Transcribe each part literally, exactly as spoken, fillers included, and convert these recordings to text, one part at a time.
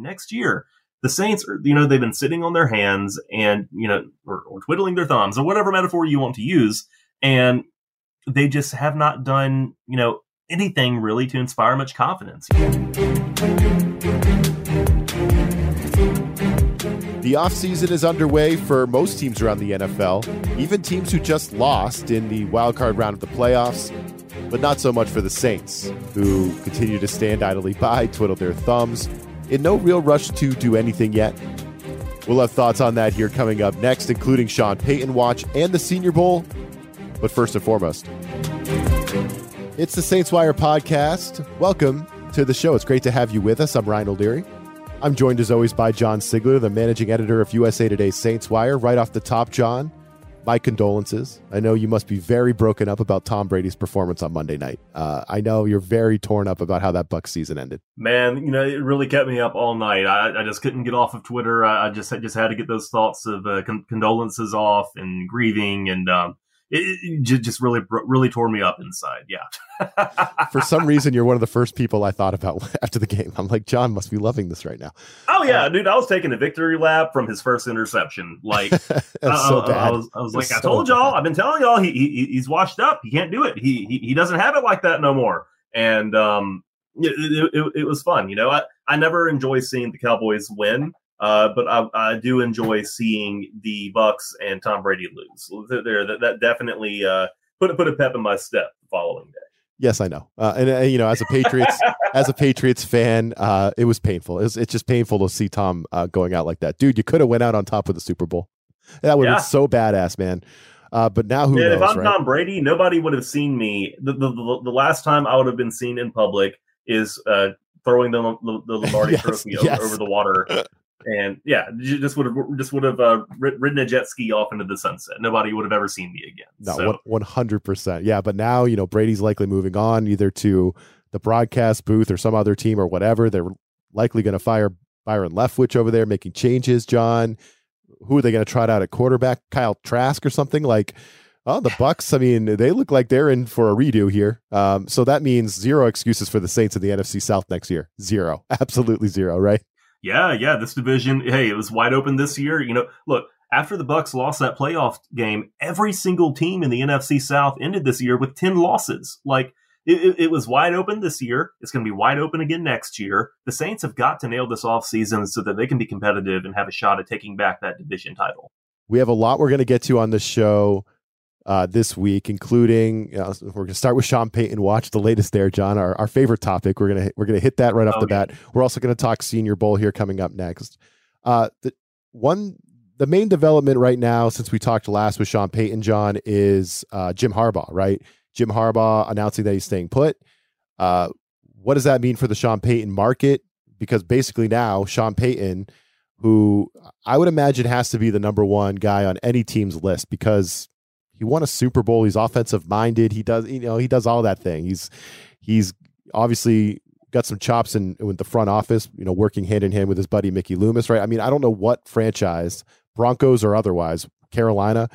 next year. The Saints, are, you know, they've been sitting on their hands and, you know, or, or twiddling their thumbs or whatever metaphor you want to use. And they just have not done, you know, anything really to inspire much confidence. The offseason is underway for most teams around the N F L, even teams who just lost in the wildcard round of the playoffs, but not so much for the Saints, who continue to stand idly by, twiddle their thumbs, in no real rush to do anything yet. We'll have thoughts on that here coming up next, including Sean Payton Watch and the Senior Bowl. But first and foremost, it's the Saints Wire podcast. Welcome to the show. It's great to have you with us. I'm Ryan O'Leary. I'm joined as always by John Sigler, the managing editor of U S A Today's Saints Wire. Right off the top, John, my condolences. I know you must be very broken up about Tom Brady's performance on Monday night. Uh, I know you're very torn up about how that Bucs season ended. Man, you know, it really kept me up all night. I, I just couldn't get off of Twitter. I, I just I just had to get those thoughts of uh, con- condolences off and grieving, and um, it, it just really, really tore me up inside. Yeah. For some reason, you're one of the first people I thought about after the game. I'm like, John must be loving this right now. Oh yeah, uh, dude, I was taking a victory lap from his first interception. Like, uh, so bad. I was, I was like, so I told y'all, bad. I've been telling y'all, he, he he's washed up. He can't do it. He he, he doesn't have it like that no more. And um, it, it, it was fun. You know, I, I never enjoy seeing the Cowboys win. Uh, but I, I do enjoy seeing the Bucs and Tom Brady lose. There, that, that definitely uh, put a, put a pep in my step the following day. Yes, I know, uh, and uh, you know, as a Patriots as a Patriots fan, uh, it was painful. It's it's just painful to see Tom uh, going out like that, dude. You could have went out on top of the Super Bowl. That would have yeah. been so badass, man. Uh, but now who and knows? If I'm right? Tom Brady, nobody would have seen me. The, the the the last time I would have been seen in public is uh, throwing the the, the Lombardi yes, trophy yes. over, over the water. And yeah, just would have just would have uh, ridden a jet ski off into the sunset. Nobody would have ever seen me again. No, one hundred percent. Yeah, but now you know Brady's likely moving on either to the broadcast booth or some other team or whatever. They're likely going to fire Byron Leftwich over there, making changes. John, who are they going to trot out at quarterback? Kyle Trask or something like? Oh, the Bucs. I mean, they look like they're in for a redo here. Um, so that means zero excuses for the Saints in the N F C South next year. Zero, absolutely zero. Right. Yeah, yeah, this division, hey, it was wide open this year. You know, look, after the Bucs lost that playoff game, every single team in the N F C South ended this year with ten losses. Like, it, it was wide open this year. It's going to be wide open again next year. The Saints have got to nail this offseason so that they can be competitive and have a shot at taking back that division title. We have a lot we're going to get to on the show uh, this week, including uh, we're going to start with Sean Payton Watch, the latest there, John, our, our favorite topic. We're going to, we're going to hit that right off oh, the yeah. bat. We're also going to talk Senior Bowl here coming up next. Uh, the one, the main development right now, since we talked last with Sean Payton, John, is uh, Jim Harbaugh, right? Jim Harbaugh announcing that he's staying put. Uh, what does that mean for the Sean Payton market? Because basically now Sean Payton, who I would imagine has to be the number one guy on any team's list because he won a Super Bowl. He's offensive minded. He does, you know, he does all that thing. He's, he's obviously got some chops in with the front office, you know, working hand in hand with his buddy, Mickey Loomis, right? I mean, I don't know what franchise, Broncos or otherwise, Carolina,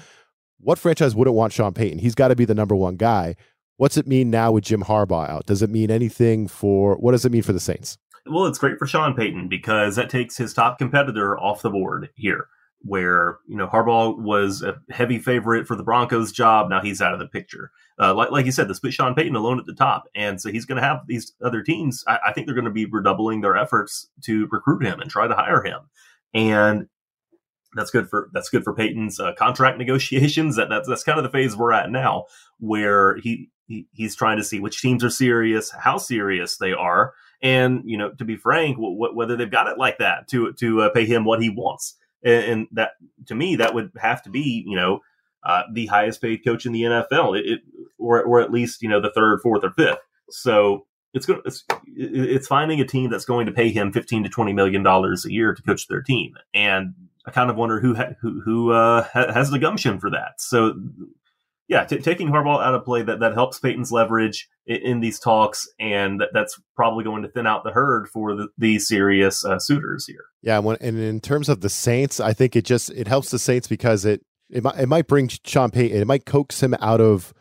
what franchise wouldn't want Sean Payton? He's got to be the number one guy. What's it mean now with Jim Harbaugh out? Does it mean anything for, what does it mean for the Saints? Well, it's great for Sean Payton because that takes his top competitor off the board here, where, you know, Harbaugh was a heavy favorite for the Broncos job. Now he's out of the picture. Uh, like, like you said, this put Sean Payton alone at the top. And so he's going to have these other teams. I, I think they're going to be redoubling their efforts to recruit him and try to hire him. And that's good for, that's good for Payton's uh, contract negotiations. That that's, that's kind of the phase we're at now, where he, he he's trying to see which teams are serious, how serious they are. And, you know, to be frank, w- w- whether they've got it like that to, to uh, pay him what he wants. And that, to me, that would have to be, you know, uh, the highest paid coach in the N F L, it, it, or or at least, you know, the third, fourth, or fifth. So it's going it's, it's finding a team that's going to pay him fifteen to twenty million dollars a year to coach their team. And I kind of wonder who ha- who, who uh, ha- has the gumption for that. So yeah, t- taking Harbaugh out of play, that, that helps Peyton's leverage in, in these talks, and that, that's probably going to thin out the herd for the, the serious uh, suitors here. Yeah, when, and in terms of the Saints, I think it just it helps the Saints because it it might, it might bring Sean Payton, it might coax him out of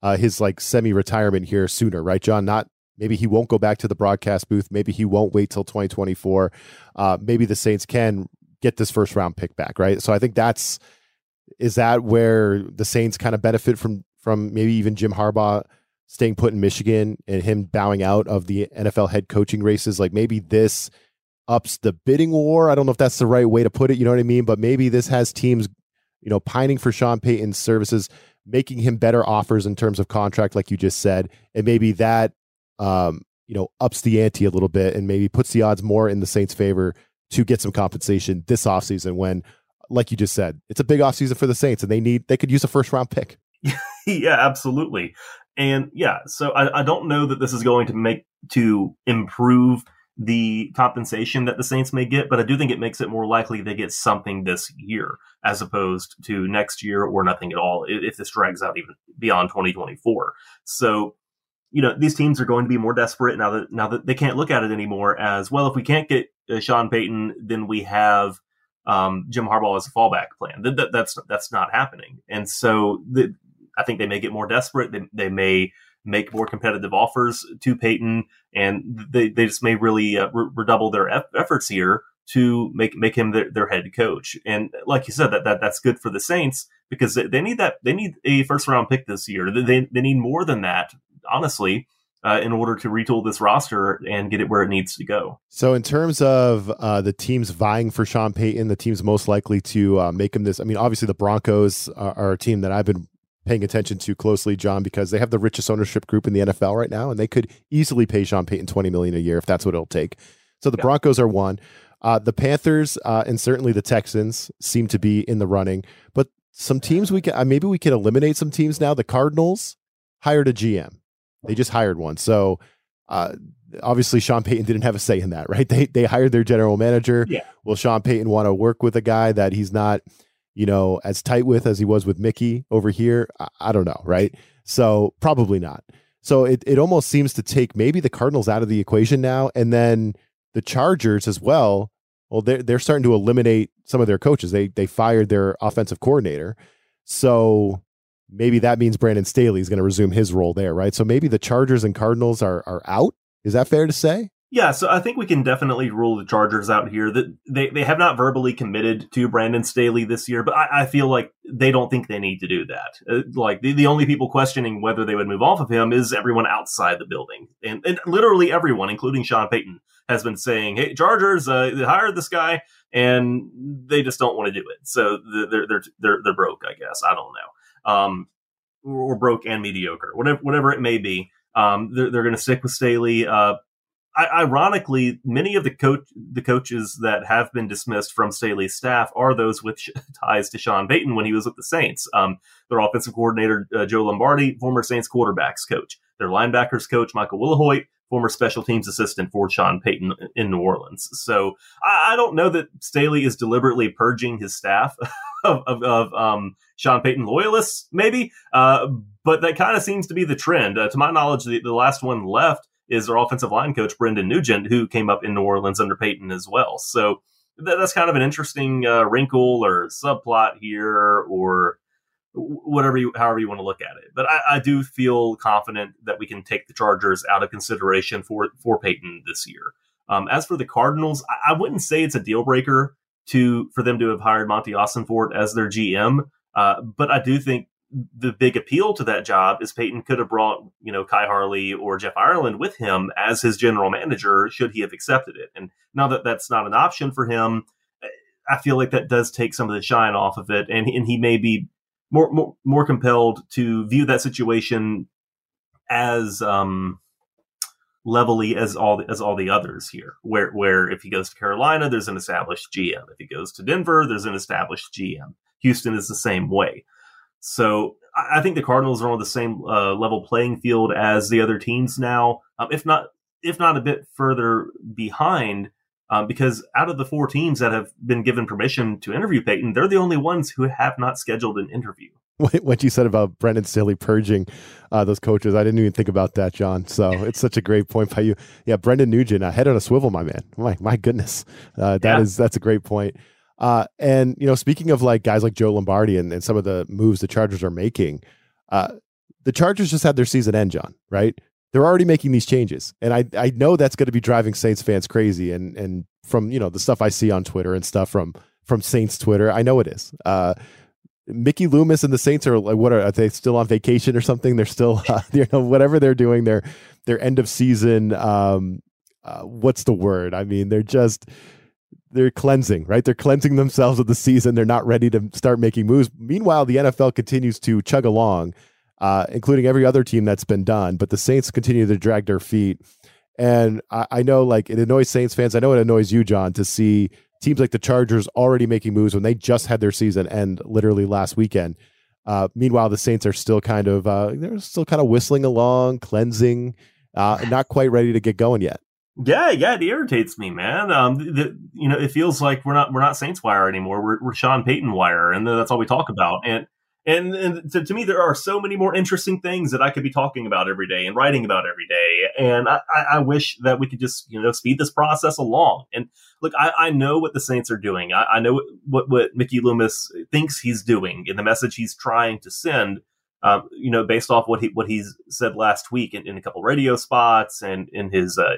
uh, his like semi-retirement here sooner, right, John? Not Maybe he won't go back to the broadcast booth. Maybe he won't wait till twenty twenty-four. Uh, maybe the Saints can get this first round pick back, right? So I think that's, is that where the Saints kind of benefit from, from maybe even Jim Harbaugh staying put in Michigan and him bowing out of the N F L head coaching races? Like maybe this ups the bidding war. I don't know if that's the right way to put it. You know what I mean? But maybe this has teams, you know, pining for Sean Payton's services, making him better offers in terms of contract, like you just said. And maybe that, um, you know, ups the ante a little bit and maybe puts the odds more in the Saints' favor to get some compensation this offseason when, like you just said, it's a big offseason for the Saints and they need, they could use a first round pick. Yeah, absolutely. And yeah, so I, I don't know that this is going to make, to improve the compensation that the Saints may get, but I do think it makes it more likely they get something this year as opposed to next year or nothing at all if this drags out even beyond twenty twenty-four. So, you know, these teams are going to be more desperate now that now that they can't look at it anymore as, well, if we can't get uh, Sean Payton, then we have um, Jim Harbaugh as a fallback plan. That, that, that's that's not happening. And so the, I think they may get more desperate. They, they may make more competitive offers to Payton, and they, they just may really uh, re- redouble their eff- efforts here to make make him their, their head coach. And like you said, that, that that's good for the Saints because they need that they need a first round pick this year. They they need more than that, honestly, uh, in order to retool this roster and get it where it needs to go. So in terms of uh, the teams vying for Sean Payton, the teams most likely to uh, make him this, I mean, obviously the Broncos are, are a team that I've been paying attention to closely, John, because they have the richest ownership group in the N F L right now, and they could easily pay Sean Payton twenty million dollars a year if that's what it'll take. So the yeah. Broncos are one. Uh, the Panthers uh, and certainly the Texans seem to be in the running. But some teams we can, uh, maybe we can eliminate some teams now. The Cardinals hired a G M. They just hired one. So uh, obviously Sean Payton didn't have a say in that, right? They they hired their general manager. Yeah. Will Sean Payton want to work with a guy that he's not, you know, as tight with as he was with Mickey over here? I, I don't know, right? So probably not. So it, it almost seems to take maybe the Cardinals out of the equation now, and then the Chargers as well. Well, they're, they're starting to eliminate some of their coaches. They they fired their offensive coordinator. So maybe that means Brandon Staley is going to resume his role there, right? So maybe the Chargers and Cardinals are are out. Is that fair to say? Yeah, so I think we can definitely rule the Chargers out here. That they, they have not verbally committed to Brandon Staley this year, but I, I feel like they don't think they need to do that. Uh, like the, the only people questioning whether they would move off of him is everyone outside the building. And, and literally everyone, including Sean Payton, has been saying, hey, Chargers, uh, they hired this guy, and they just don't want to do it. So they're, they're, they're, they're broke, I guess. I don't know. Um, or broke and mediocre, whatever, whatever it may be. Um, they're, they're going to stick with Staley. Uh, I, ironically, many of the coach the coaches that have been dismissed from Staley's staff are those with ties to Sean Payton when he was with the Saints. Um, their offensive coordinator, uh, Joe Lombardi, former Saints quarterbacks coach. Their linebackers coach, Michael Wilhoite, former special teams assistant for Sean Payton in New Orleans. So I, I don't know that Staley is deliberately purging his staff of, of, of um, Sean Payton loyalists, maybe. Uh, but that kind of seems to be the trend. Uh, to my knowledge, the, the last one left is their offensive line coach, Brendan Nugent, who came up in New Orleans under Payton as well. So th- that's kind of an interesting uh, wrinkle or subplot here, or whatever you, however you want to look at it. But I, I do feel confident that we can take the Chargers out of consideration for, for Payton this year. Um, as for the Cardinals, I, I wouldn't say it's a deal breaker to, for them to have hired Monty Austin Ford as their G M. Uh, but I do think the big appeal to that job is Payton could have brought, you know, Kai Harley or Jeff Ireland with him as his general manager, should he have accepted it. And now that that's not an option for him, I feel like that does take some of the shine off of it. And, and he may be more, more, more compelled to view that situation as um, levelly as all, as all the others here, where, where if he goes to Carolina, there's an established G M. If he goes to Denver, there's an established G M. Houston is the same way. So I think the Cardinals are on the same uh, level playing field as the other teams now, um, if not if not a bit further behind, um, because out of the four teams that have been given permission to interview Payton, they're the only ones who have not scheduled an interview. What you said about Brendan Staley purging uh, those coaches, I didn't even think about that, John. So it's such a great point by you. Yeah, Brendan Nugent, uh, head on a swivel, my man. My my goodness, uh, that yeah. is that's a great point. Uh, and, you know, speaking of like guys like Joe Lombardi and, and some of the moves the Chargers are making, uh, the Chargers just had their season end, John, right? they're already making these changes. And I, I know that's going to be driving Saints fans crazy. And, and from, you know, the stuff I see on Twitter and stuff from, from Saints Twitter, I know it is. Uh, Mickey Loomis and the Saints are what are, are they still on vacation or something? They're still, uh, you know, whatever they're doing, their, their end of season. Um, uh, what's the word? I mean, they're just, they're cleansing, right? They're cleansing themselves of the season. They're not ready to start making moves. Meanwhile, the N F L continues to chug along, uh, including every other team that's been done, but the Saints continue to drag their feet. And I, I know, like, it annoys Saints fans. I know it annoys you, John, to see teams like the Chargers already making moves when they just had their season end literally last weekend. Uh, meanwhile, the Saints are still kind of, uh, they're still kind of whistling along, cleansing, uh, and not quite ready to get going yet. Yeah, yeah, it irritates me, man. Um, the, you know, it feels like we're not we're not Saints Wire anymore. We're we're Sean Payton Wire, and that's all we talk about. And and, and to, to me, there are so many more interesting things that I could be talking about every day and writing about every day. And I, I, I wish that we could just, you know, speed this process along. And look, I, I know what the Saints are doing. I, I know what what Mickey Loomis thinks he's doing and the message he's trying to send. Um, you know, based off what he what he's said last week in, in a couple radio spots and in his. Uh,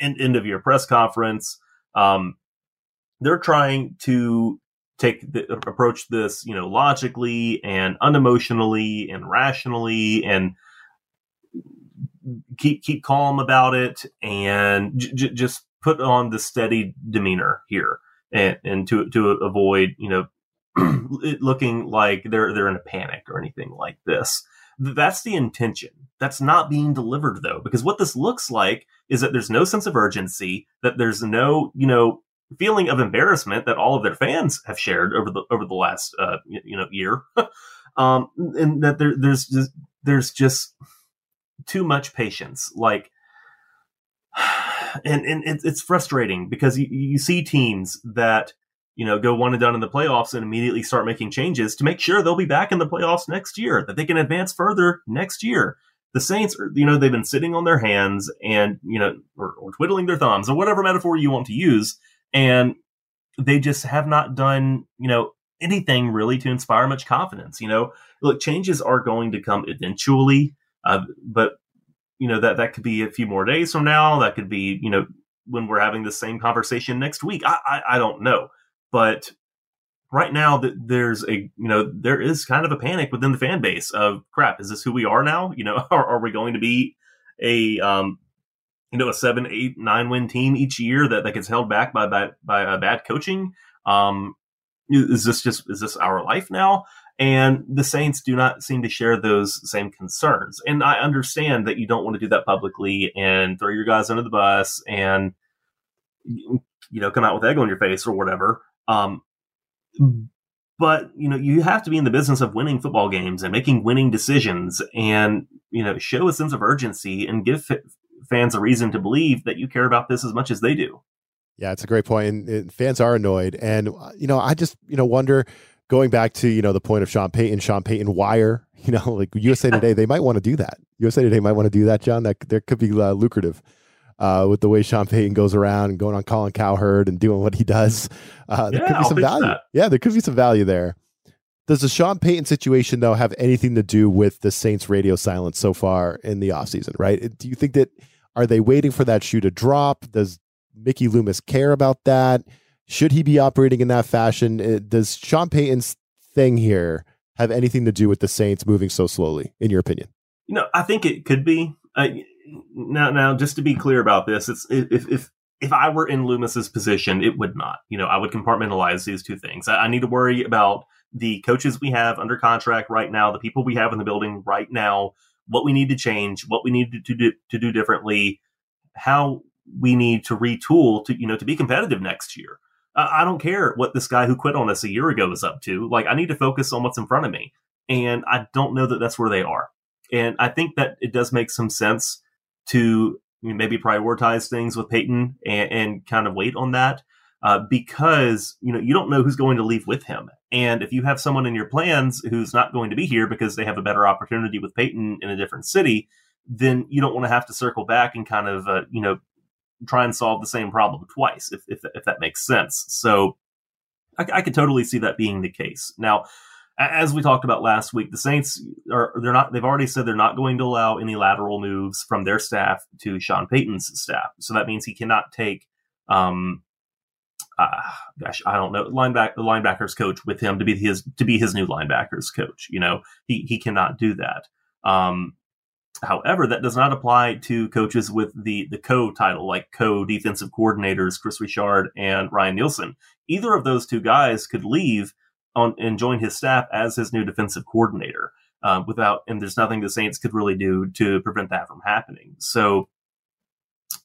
End of year press conference, um, they're trying to take the, approach this, you know, logically and unemotionally and rationally, and keep keep calm about it, and j- j- just put on the steady demeanor here, and, and to to avoid, you know, it looking like they're they're in a panic or anything like this. That's the intention. That's not being delivered, though, because what this looks like is that there's no sense of urgency, that there's no, you know, feeling of embarrassment that all of their fans have shared over the over the last, uh, you know, year. um, and that there, there's just, there's just too much patience. Like, and, and it's, it's frustrating because you, you see teams that, you know, go one and done in the playoffs and immediately start making changes to make sure they'll be back in the playoffs next year, that they can advance further next year. The Saints, are, you know, they've been sitting on their hands and, you know, or, or twiddling their thumbs or whatever metaphor you want to use. And they just have not done, you know, anything really to inspire much confidence. You know, look, changes are going to come eventually, uh, but, you know, that, that could be a few more days from now. That could be, you know, when we're having the same conversation next week. I, I, I don't know. But right now, there's a you know there is kind of a panic within the fan base of crap. Is this who we are now? You know, are, are we going to be a um, you know a seven, eight, nine win team each year that, that gets held back by by, by uh, bad coaching? Um, is this just is this our life now? And the Saints do not seem to share those same concerns. And I understand that you don't want to do that publicly and throw your guys under the bus and you know come out with egg on your face or whatever. Um, but you know, you have to be in the business of winning football games and making winning decisions and, you know, show a sense of urgency and give f- fans a reason to believe that you care about this as much as they do. Yeah, it's a great point. And, and fans are annoyed. And, you know, I just, you know, wonder going back to, you know, the point of Sean Payton, Sean Payton Wire, you know, like U S A Today, they might want to do that. U S A Today might want to do that, John, that there could be uh, lucrative. Uh, with the way Sean Payton goes around and going on Colin Cowherd and doing what he does, uh, there yeah, could be I'll some value. That. Yeah, there could be some value there. Does the Sean Payton situation, though, have anything to do with the Saints' radio silence so far in the offseason, right? Do you think that, are they waiting for that shoe to drop? Does Mickey Loomis care about that? Should he be operating in that fashion? Does Sean Payton's thing here have anything to do with the Saints moving so slowly, in your opinion? You know, I think it could be. I, Now, now, just to be clear about this, it's if if if I were in Loomis's position, it would not. You know, I would compartmentalize these two things. I, I need to worry about the coaches we have under contract right now, the people we have in the building right now, what we need to change, what we need to do to do differently, how we need to retool to you know to be competitive next year. Uh, I don't care what this guy who quit on us a year ago is up to. Like, I need to focus on what's in front of me, and I don't know that that's where they are. And I think that it does make some sense to maybe prioritize things with Peyton and, and kind of wait on that uh, because, you know, you don't know who's going to leave with him. And if you have someone in your plans who's not going to be here because they have a better opportunity with Peyton in a different city, then you don't want to have to circle back and kind of, uh, you know, try and solve the same problem twice, if if, if that makes sense. So I, I could totally see that being the case. Now, as we talked about last week, the Saints are, they're not, they've already said they're not going to allow any lateral moves from their staff to Sean Payton's staff. So that means he cannot take, um, uh, gosh, I don't know, linebacker, the linebackers coach with him to be his, to be his new linebackers coach. You know, he, he cannot do that. Um, However, that does not apply to coaches with the, the co title, like co defensive coordinators, Chris Richard and Ryan Nielsen. Either of those two guys could leave on and join his staff as his new defensive coordinator uh, without. And there's nothing the Saints could really do to prevent that from happening. So,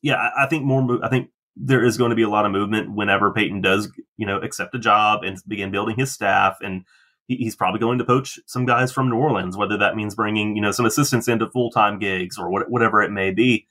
yeah, I, I think more I think there is going to be a lot of movement whenever Payton does, you know, accept a job and begin building his staff. And he's probably going to poach some guys from New Orleans, whether that means bringing, you know, some assistants into full-time gigs or what, whatever it may be.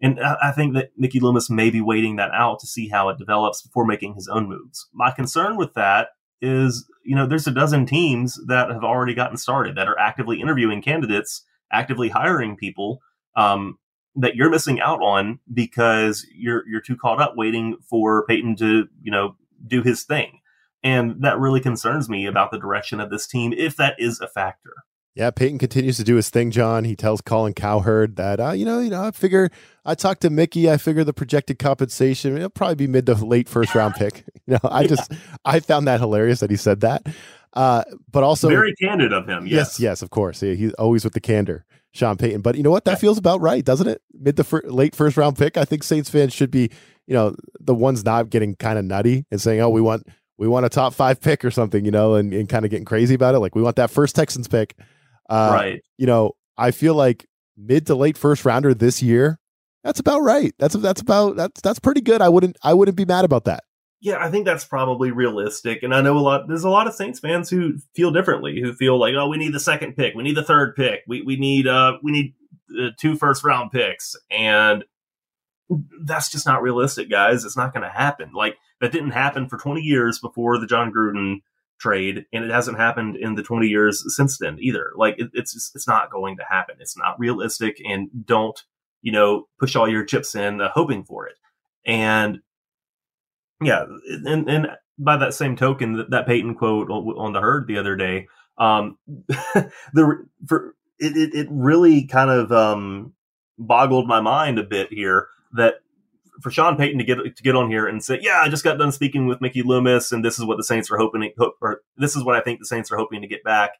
And I think that Mickey Loomis may be waiting that out to see how it develops before making his own moves. My concern with that is, you know, there's a dozen teams that have already gotten started, that are actively interviewing candidates, actively hiring people um, that you're missing out on because you're you're too caught up waiting for Payton to, you know, do his thing. And that really concerns me about the direction of this team, if that is a factor. Yeah, Payton continues to do his thing, John. He tells Colin Cowherd that, uh, you know, you know, I figure I talked to Mickey. I figure the projected compensation, it'll probably be mid to late first round pick. You know, I yeah. just I found that hilarious that he said that. Uh, but also very candid of him. Yes, yes, yes of course. He, he's always with the candor, Sean Payton. But you know what? That feels about right, doesn't it? Mid to fir- late first round pick. I think Saints fans should be, you know, the ones not getting kind of nutty and saying, oh, we want. We want a top five pick or something, you know, and, and kind of getting crazy about it. Like, we want that first Texans pick. Uh, right. You know, I feel like mid to late first rounder this year. That's about right. That's that's about that's that's pretty good. I wouldn't I wouldn't be mad about that. Yeah, I think that's probably realistic. And I know a lot. There's a lot of Saints fans who feel differently, who feel like, oh, we need the second pick. We need the third pick. We, we need uh we need uh, two first round picks. And that's just not realistic, guys. It's not going to happen. Like, that didn't happen for twenty years before the John Gruden trade, and it hasn't happened in the twenty years since then either. Like, it, it's just, it's not going to happen. It's not realistic, and don't, you know, push all your chips in uh, hoping for it. And yeah, and and by that same token, that, that Payton quote on the Herd the other day, um, the for it, it it really kind of um boggled my mind a bit here that. For Sean Payton to get to get on here and say, yeah, I just got done speaking with Mickey Loomis, and this is what the Saints are hoping, hope, or this is what I think the Saints are hoping to get back.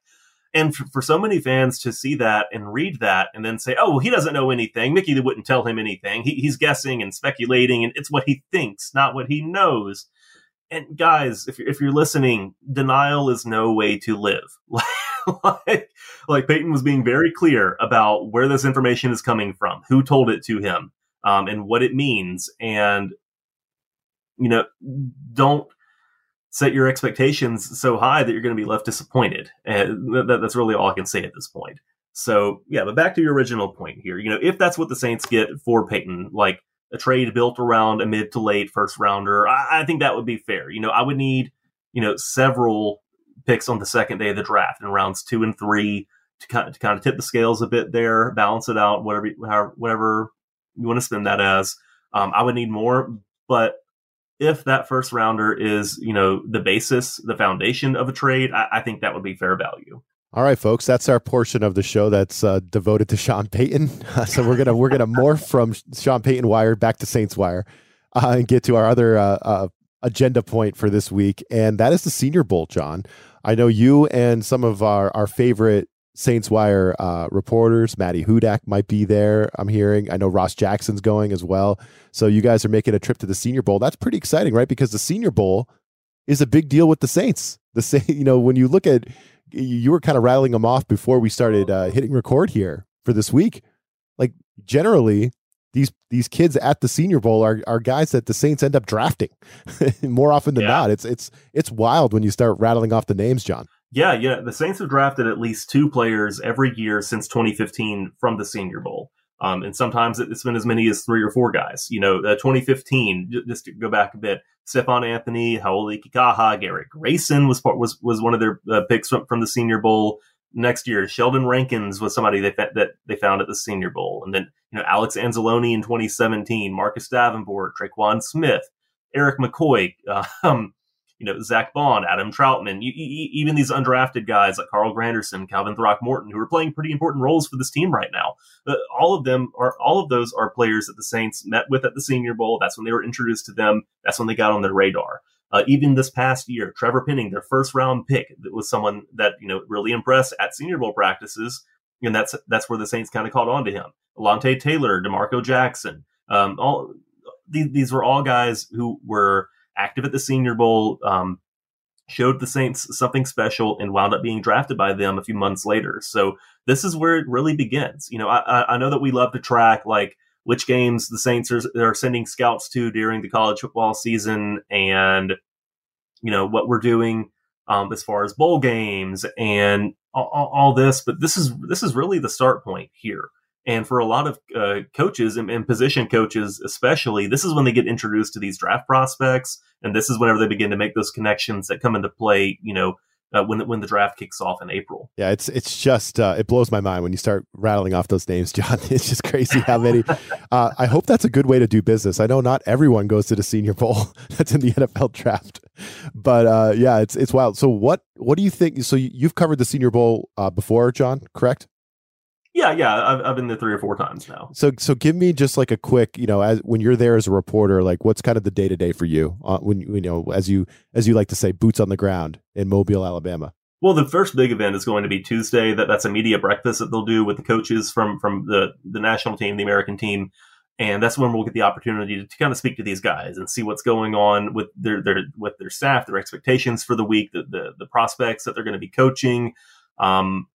And for, for so many fans to see that and read that and then say, oh, well, he doesn't know anything. Mickey wouldn't tell him anything. He, he's guessing and speculating, and it's what he thinks, not what he knows. And guys, if you're, if you're listening, denial is no way to live. like, like Payton was being very clear about where this information is coming from, who told it to him. Um, and what it means. And, you know, don't set your expectations so high that you're going to be left disappointed. And th- that's really all I can say at this point. So, yeah, but back to your original point here. You know, if that's what the Saints get for Payton, like a trade built around a mid to late first rounder, I, I think that would be fair. You know, I would need, you know, several picks on the second day of the draft in rounds two and three to kind of, to kind of tip the scales a bit there, balance it out, whatever, however, whatever. You want to spend that as um, I would need more. But if that first rounder is, you know, the basis, the foundation of a trade, I, I think that would be fair value. All right, folks, that's our portion of the show that's uh, devoted to Sean Payton. so we're going to we're going to morph from Sean Payton Wire back to Saints Wire uh, and get to our other uh, uh, agenda point for this week. And that is the Senior Bowl, John. I know you and some of our, our favorite Saints Wire uh, reporters, Matty Hudak might be there, I'm hearing. I know Ross Jackson's going as well. So you guys are making a trip to the Senior Bowl. That's pretty exciting, right? Because the Senior Bowl is a big deal with the Saints. The Saints, you know, when you look at, you were kind of rattling them off before we started uh, hitting record here for this week. Like, generally, these these kids at the Senior Bowl are are guys that the Saints end up drafting more often than yeah. not. It's it's it's wild when you start rattling off the names, John. Yeah, yeah. The Saints have drafted at least two players every year since twenty fifteen from the Senior Bowl. Um, and sometimes it's been as many as three or four guys. You know, uh, twenty fifteen, just to go back a bit, Stephon Anthony, Haole Kikaha, Garrett Grayson was part, was was one of their uh, picks from, from the Senior Bowl. Next year, Sheldon Rankins was somebody they fa- that they found at the Senior Bowl. And then, you know, Alex Anzalone in twenty seventeen, Marcus Davenport, TreQuan Smith, Eric McCoy, um, you know, Zach Bond, Adam Troutman, you, you, even these undrafted guys like Carl Granderson, Calvin Throckmorton, who are playing pretty important roles for this team right now. Uh, all of them are, all of those are players that the Saints met with at the Senior Bowl. That's when they were introduced to them. That's when they got on their radar. Uh, even this past year, Trevor Penning, their first round pick, was someone that, you know, really impressed at Senior Bowl practices. And that's, that's where the Saints kind of caught on to him. Elontae Taylor, DeMarco Jackson, um, all these, these were all guys who were active at the Senior Bowl, um, showed the Saints something special, and wound up being drafted by them a few months later. So this is where it really begins. You know, I, I know that we love to track like which games the Saints are, are sending scouts to during the college football season, and you know what we're doing um, as far as bowl games and all, all this. But this is this is really the start point here. And for a lot of uh, coaches and, and position coaches, especially, this is when they get introduced to these draft prospects. And this is whenever they begin to make those connections that come into play, you know, uh, when, when the draft kicks off in April. Yeah, it's it's just uh, it blows my mind when you start rattling off those names, John. It's just crazy how many. uh, I hope that's a good way to do business. I know not everyone goes to the Senior Bowl that's in the N F L draft. But uh, yeah, it's it's wild. So what what do you think? So you've covered the Senior Bowl uh, before, John, correct? Yeah, yeah, I've I've been there three or four times now. So, so give me just like a quick, you know, as when you're there as a reporter, like what's kind of the day to day for you uh, when you know, as you as you like to say, boots on the ground in Mobile, Alabama. Well, the first big event is going to be Tuesday. That that's a media breakfast that they'll do with the coaches from from the the national team, the American team, and that's when we'll get the opportunity to, to kind of speak to these guys and see what's going on with their their with their staff, their expectations for the week, the the, the prospects that they're going to be coaching. Um,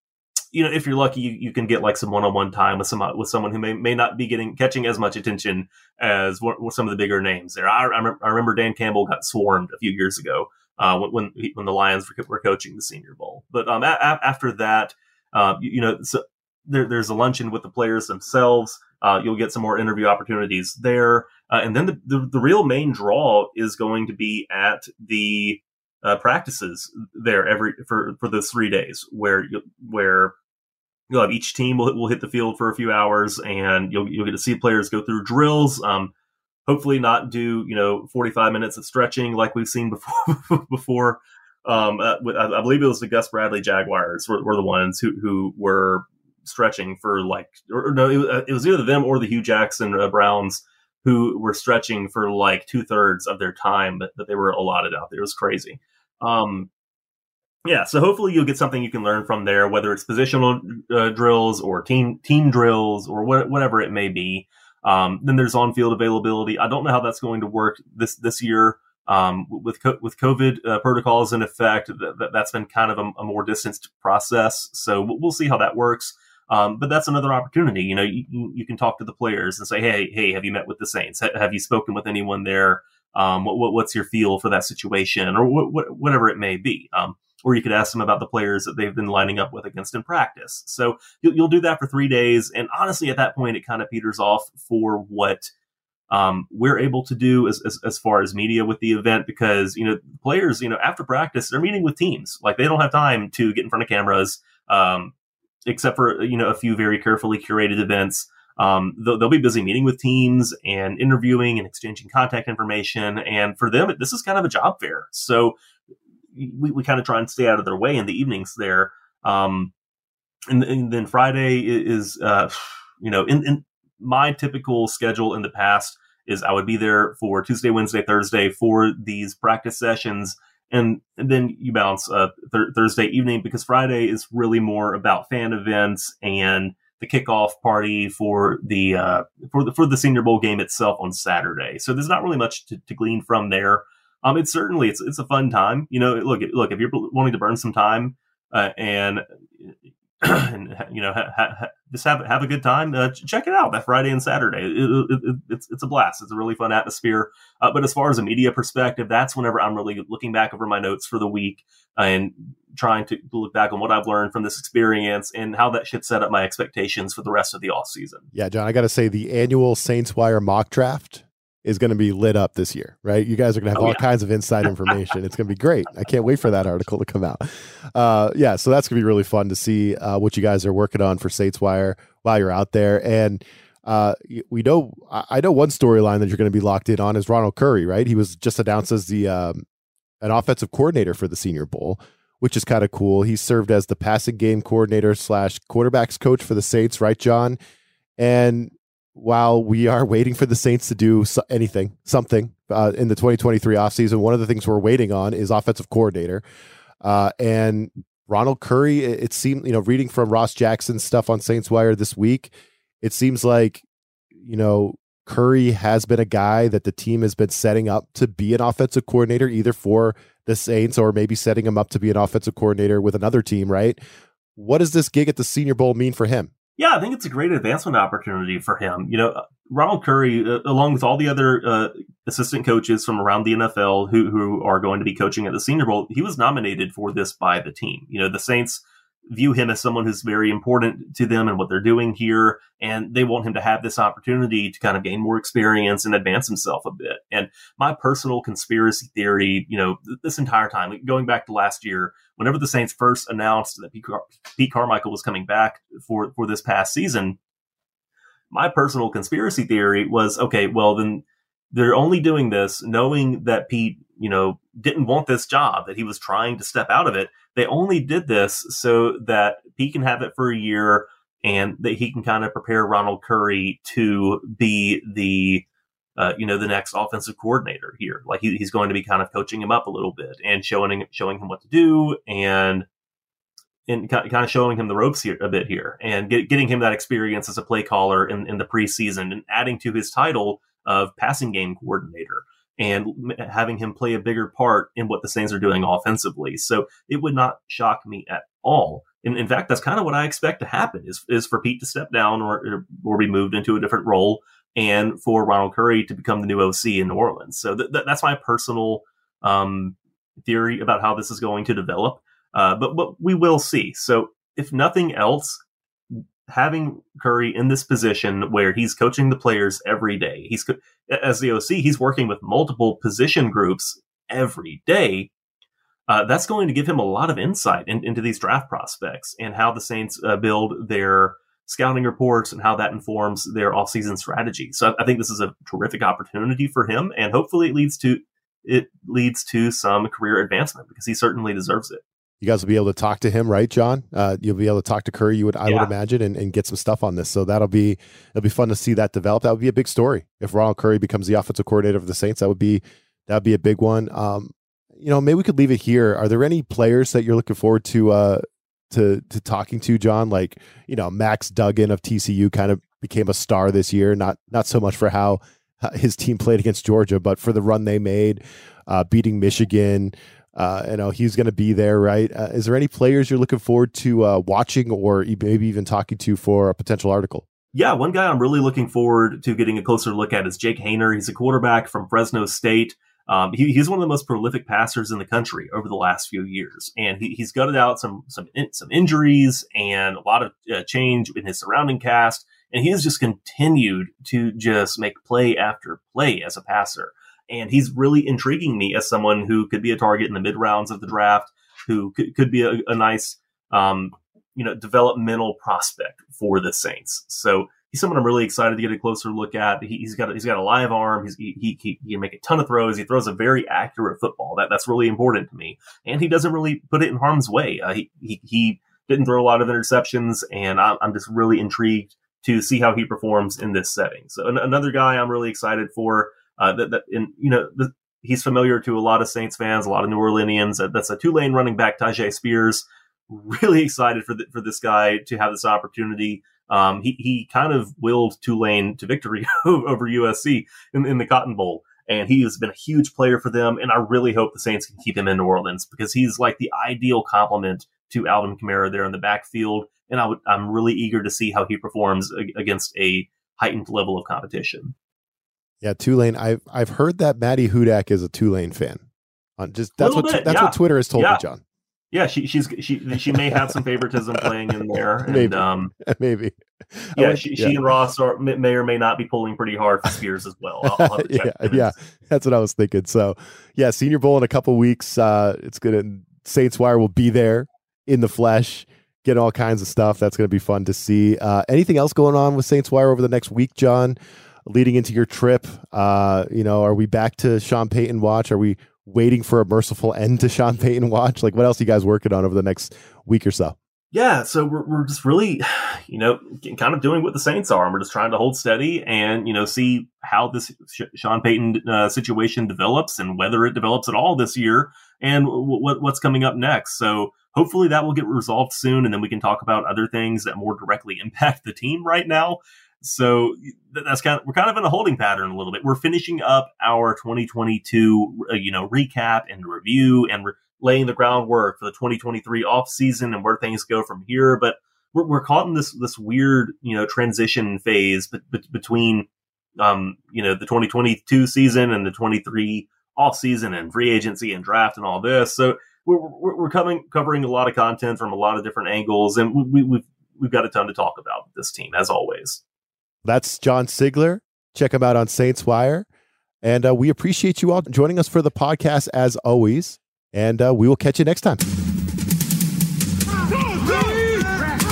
You know, if you're lucky, you, you can get like some one-on-one time with some with someone who may, may not be getting catching as much attention as what, what some of the bigger names there. I, I remember Dan Campbell got swarmed a few years ago uh, when when the Lions were, were coaching the Senior Bowl. But um, a, a, after that, uh, you, you know, so there, there's a luncheon with the players themselves. Uh, you'll get some more interview opportunities there, uh, and then the, the the real main draw is going to be at the Uh, practices there every for, for those three days where you, where you'll have each team will will hit the field for a few hours, and you'll you'll get to see players go through drills. Um, hopefully not do you know forty-five minutes of stretching like we've seen before. before um, uh, I, I believe it was the Gus Bradley Jaguars were, were the ones who who were stretching for like or, or no it, it was either them or the Hugh Jackson uh, Browns who were stretching for like two thirds of their time that, that they were allotted out there. It was crazy. Um, yeah. So hopefully you'll get something you can learn from there, whether it's positional uh, drills or team, team drills or wh- whatever it may be. Um, then there's on-field availability. I don't know how that's going to work this, this year um, with, co- with COVID uh, protocols in effect. That, that's been kind of a, a more distanced process. So we'll see how that works. Um, but that's another opportunity. You know, you, you can talk to the players and say, hey, hey, have you met with the Saints? H- have you spoken with anyone there? Um, what, what, what's your feel for that situation or what, what, whatever it may be? Um, or you could ask them about the players that they've been lining up with against in practice. So you'll, you'll do that for three days. And honestly, at that point, it kind of peters off for what um, we're able to do as, as, as far as media with the event, because, you know, players, you know, after practice, they're meeting with teams. Like they don't have time to get in front of cameras. Um, except for, you know, a few very carefully curated events. Um, they'll, they'll be busy meeting with teams and interviewing and exchanging contact information. And for them, this is kind of a job fair. So we, we kind of try and stay out of their way in the evenings there. Um, and, and then Friday is, uh, you know, in, in my typical schedule in the past is I would be there for Tuesday, Wednesday, Thursday for these practice sessions. And then you bounce uh, th- Thursday evening, because Friday is really more about fan events and the kickoff party for the uh, for the for the Senior Bowl game itself on Saturday. So there's not really much to, to glean from there. Um, it's certainly it's it's a fun time. You know, look look if you're wanting to burn some time uh, and, and you know ha- ha- just have have a good time, uh, check it out that Friday and Saturday. It, it, it, it's it's a blast. It's a really fun atmosphere. Uh, but as far as a media perspective, that's whenever I'm really looking back over my notes for the week and trying to look back on what I've learned from this experience and how that should set up my expectations for the rest of the offseason. Yeah, John, I got to say the annual Saints Wire mock draft is going to be lit up this year, right? You guys are going to have oh, all yeah. kinds of inside information. It's going to be great. I can't wait for that article to come out. Uh, yeah, so that's going to be really fun to see uh, what you guys are working on for Saints Wire while you're out there. And Uh, we know, I know one storyline that you're going to be locked in on is Ronald Curry, right? He was just announced as the um, an offensive coordinator for the Senior Bowl, which is kind of cool. He served as the passing game coordinator slash quarterbacks coach for the Saints, right, John? And while we are waiting for the Saints to do anything, something uh, in the twenty twenty-three offseason, one of the things we're waiting on is offensive coordinator. Uh, and Ronald Curry, it, it seemed, you know, reading from Ross Jackson's stuff on Saints Wire this week, it seems like, you know, Curry has been a guy that the team has been setting up to be an offensive coordinator, either for the Saints or maybe setting him up to be an offensive coordinator with another team, right? What does this gig at the Senior Bowl mean for him? Yeah, I think it's a great advancement opportunity for him. You know, Ronald Curry, uh, along with all the other uh, assistant coaches from around the N F L who who are going to be coaching at the Senior Bowl, he was nominated for this by the team. You know, the Saints view him as someone who's very important to them and what they're doing here, and they want him to have this opportunity to kind of gain more experience and advance himself a bit. And my personal conspiracy theory, you know, this entire time, going back to last year, whenever the Saints first announced that Pete, Car- Pete Carmichael was coming back for, for this past season, my personal conspiracy theory was, okay, well, then they're only doing this knowing that Pete, you know, didn't want this job, that he was trying to step out of it. They only did this so that he can have it for a year and that he can kind of prepare Ronald Curry to be the, uh, you know, the next offensive coordinator here. Like he, he's going to be kind of coaching him up a little bit and showing him, showing him what to do and, and kind of showing him the ropes here a bit here and get, getting him that experience as a play caller in, in the preseason and adding to his title of passing game coordinator and having him play a bigger part in what the Saints are doing offensively. So it would not shock me at all. And in fact, that's kind of what I expect to happen is, is for Pete to step down or, or be moved into a different role and for Ronald Curry to become the new O C in New Orleans. So th- that's my personal um, theory about how this is going to develop. Uh, but, but we will see. So if nothing else, having Curry in this position where he's coaching the players every day, he's co- as the O C, he's working with multiple position groups every day. Uh, that's going to give him a lot of insight in, into these draft prospects and how the Saints uh, build their scouting reports and how that informs their offseason strategy. So I, I think this is a terrific opportunity for him, and hopefully it leads to it leads to some career advancement because he certainly deserves it. You guys will be able to talk to him, right, John? Uh, you'll be able to talk to Curry, you would, I yeah. would imagine, and, and get some stuff on this. So that'll be it'll be fun to see that develop. That would be a big story if Ronald Curry becomes the offensive coordinator of the Saints. That would be that'd be a big one. Um, you know, maybe we could leave it here. Are there any players that you're looking forward to uh, to to talking to, John? Like, you know, Max Duggan of T C U kind of became a star this year. Not not so much for how his team played against Georgia, but for the run they made, uh, beating Michigan. Uh, you know, he's going to be there, right? Uh, is there any players you're looking forward to uh, watching or maybe even talking to for a potential article? Yeah, one guy I'm really looking forward to getting a closer look at is Jake Haener. He's a quarterback from Fresno State. Um, he, he's one of the most prolific passers in the country over the last few years, and he, he's gutted out some some in, some injuries and a lot of uh, change in his surrounding cast, and he has just continued to just make play after play as a passer. And he's really intriguing me as someone who could be a target in the mid rounds of the draft, who could, could be a, a nice, um, you know, developmental prospect for the Saints. So he's someone I'm really excited to get a closer look at. He, he's got he's got a live arm. He's, he, he, he he can make a ton of throws. He throws a very accurate football. That that's really important to me. And he doesn't really put it in harm's way. Uh, he, he he didn't throw a lot of interceptions, and I'm, I'm just really intrigued to see how he performs in this setting. So an, another guy I'm really excited for. Uh, that, that and you know the, he's familiar to a lot of Saints fans, a lot of New Orleanians. Uh, that's a Tulane running back, TyJay Spears. Really excited for the, for this guy to have this opportunity. Um, he he kind of willed Tulane to victory over U S C in, in the Cotton Bowl, and he has been a huge player for them. And I really hope the Saints can keep him in New Orleans because he's like the ideal complement to Alvin Kamara there in the backfield. And I would, I'm really eager to see how he performs against a heightened level of competition. Yeah, Tulane. I've I've heard that Matty Hudak is a Tulane fan. On just that's what bit, that's yeah. what Twitter has told yeah. me, John. Yeah, she she's she she may have some favoritism playing in there, and maybe. um maybe. Yeah, wish, she, yeah, she and Ross are, may or may not be pulling pretty hard for Spears as well. I'll, I'll have to check yeah, yeah, that's what I was thinking. So yeah, Senior Bowl in a couple weeks. Uh, it's gonna Saints Wire will be there in the flesh, getting all kinds of stuff. That's gonna be fun to see. Uh, anything else going on with Saints Wire over the next week, John? Leading into your trip, uh, you know, are we back to Sean Payton watch? Are we waiting for a merciful end to Sean Payton watch? Like, what else are you guys working on over the next week or so? Yeah, so we're we're just really, you know, kind of doing what the Saints are, and we're just trying to hold steady and, you know, see how this Sean Payton uh, situation develops and whether it develops at all this year and w- w- what's coming up next. So hopefully that will get resolved soon, and then we can talk about other things that more directly impact the team right now. So that's kind of, we're kind of in a holding pattern a little bit. We're finishing up our twenty twenty-two, uh, you know, recap and review, and we're laying the groundwork for the twenty twenty-three offseason and where things go from here. But we're, we're caught in this this weird, you know, transition phase be- be- between, um, you know, the twenty twenty-two season and the twenty-three offseason and free agency and draft and all this. So we're we're coming covering a lot of content from a lot of different angles, and we, we, we've we've got a ton to talk about with this team as always. That's John Sigler. Check him out on Saints Wire. And uh, we appreciate you all joining us for the podcast as always. And uh, we will catch you next time.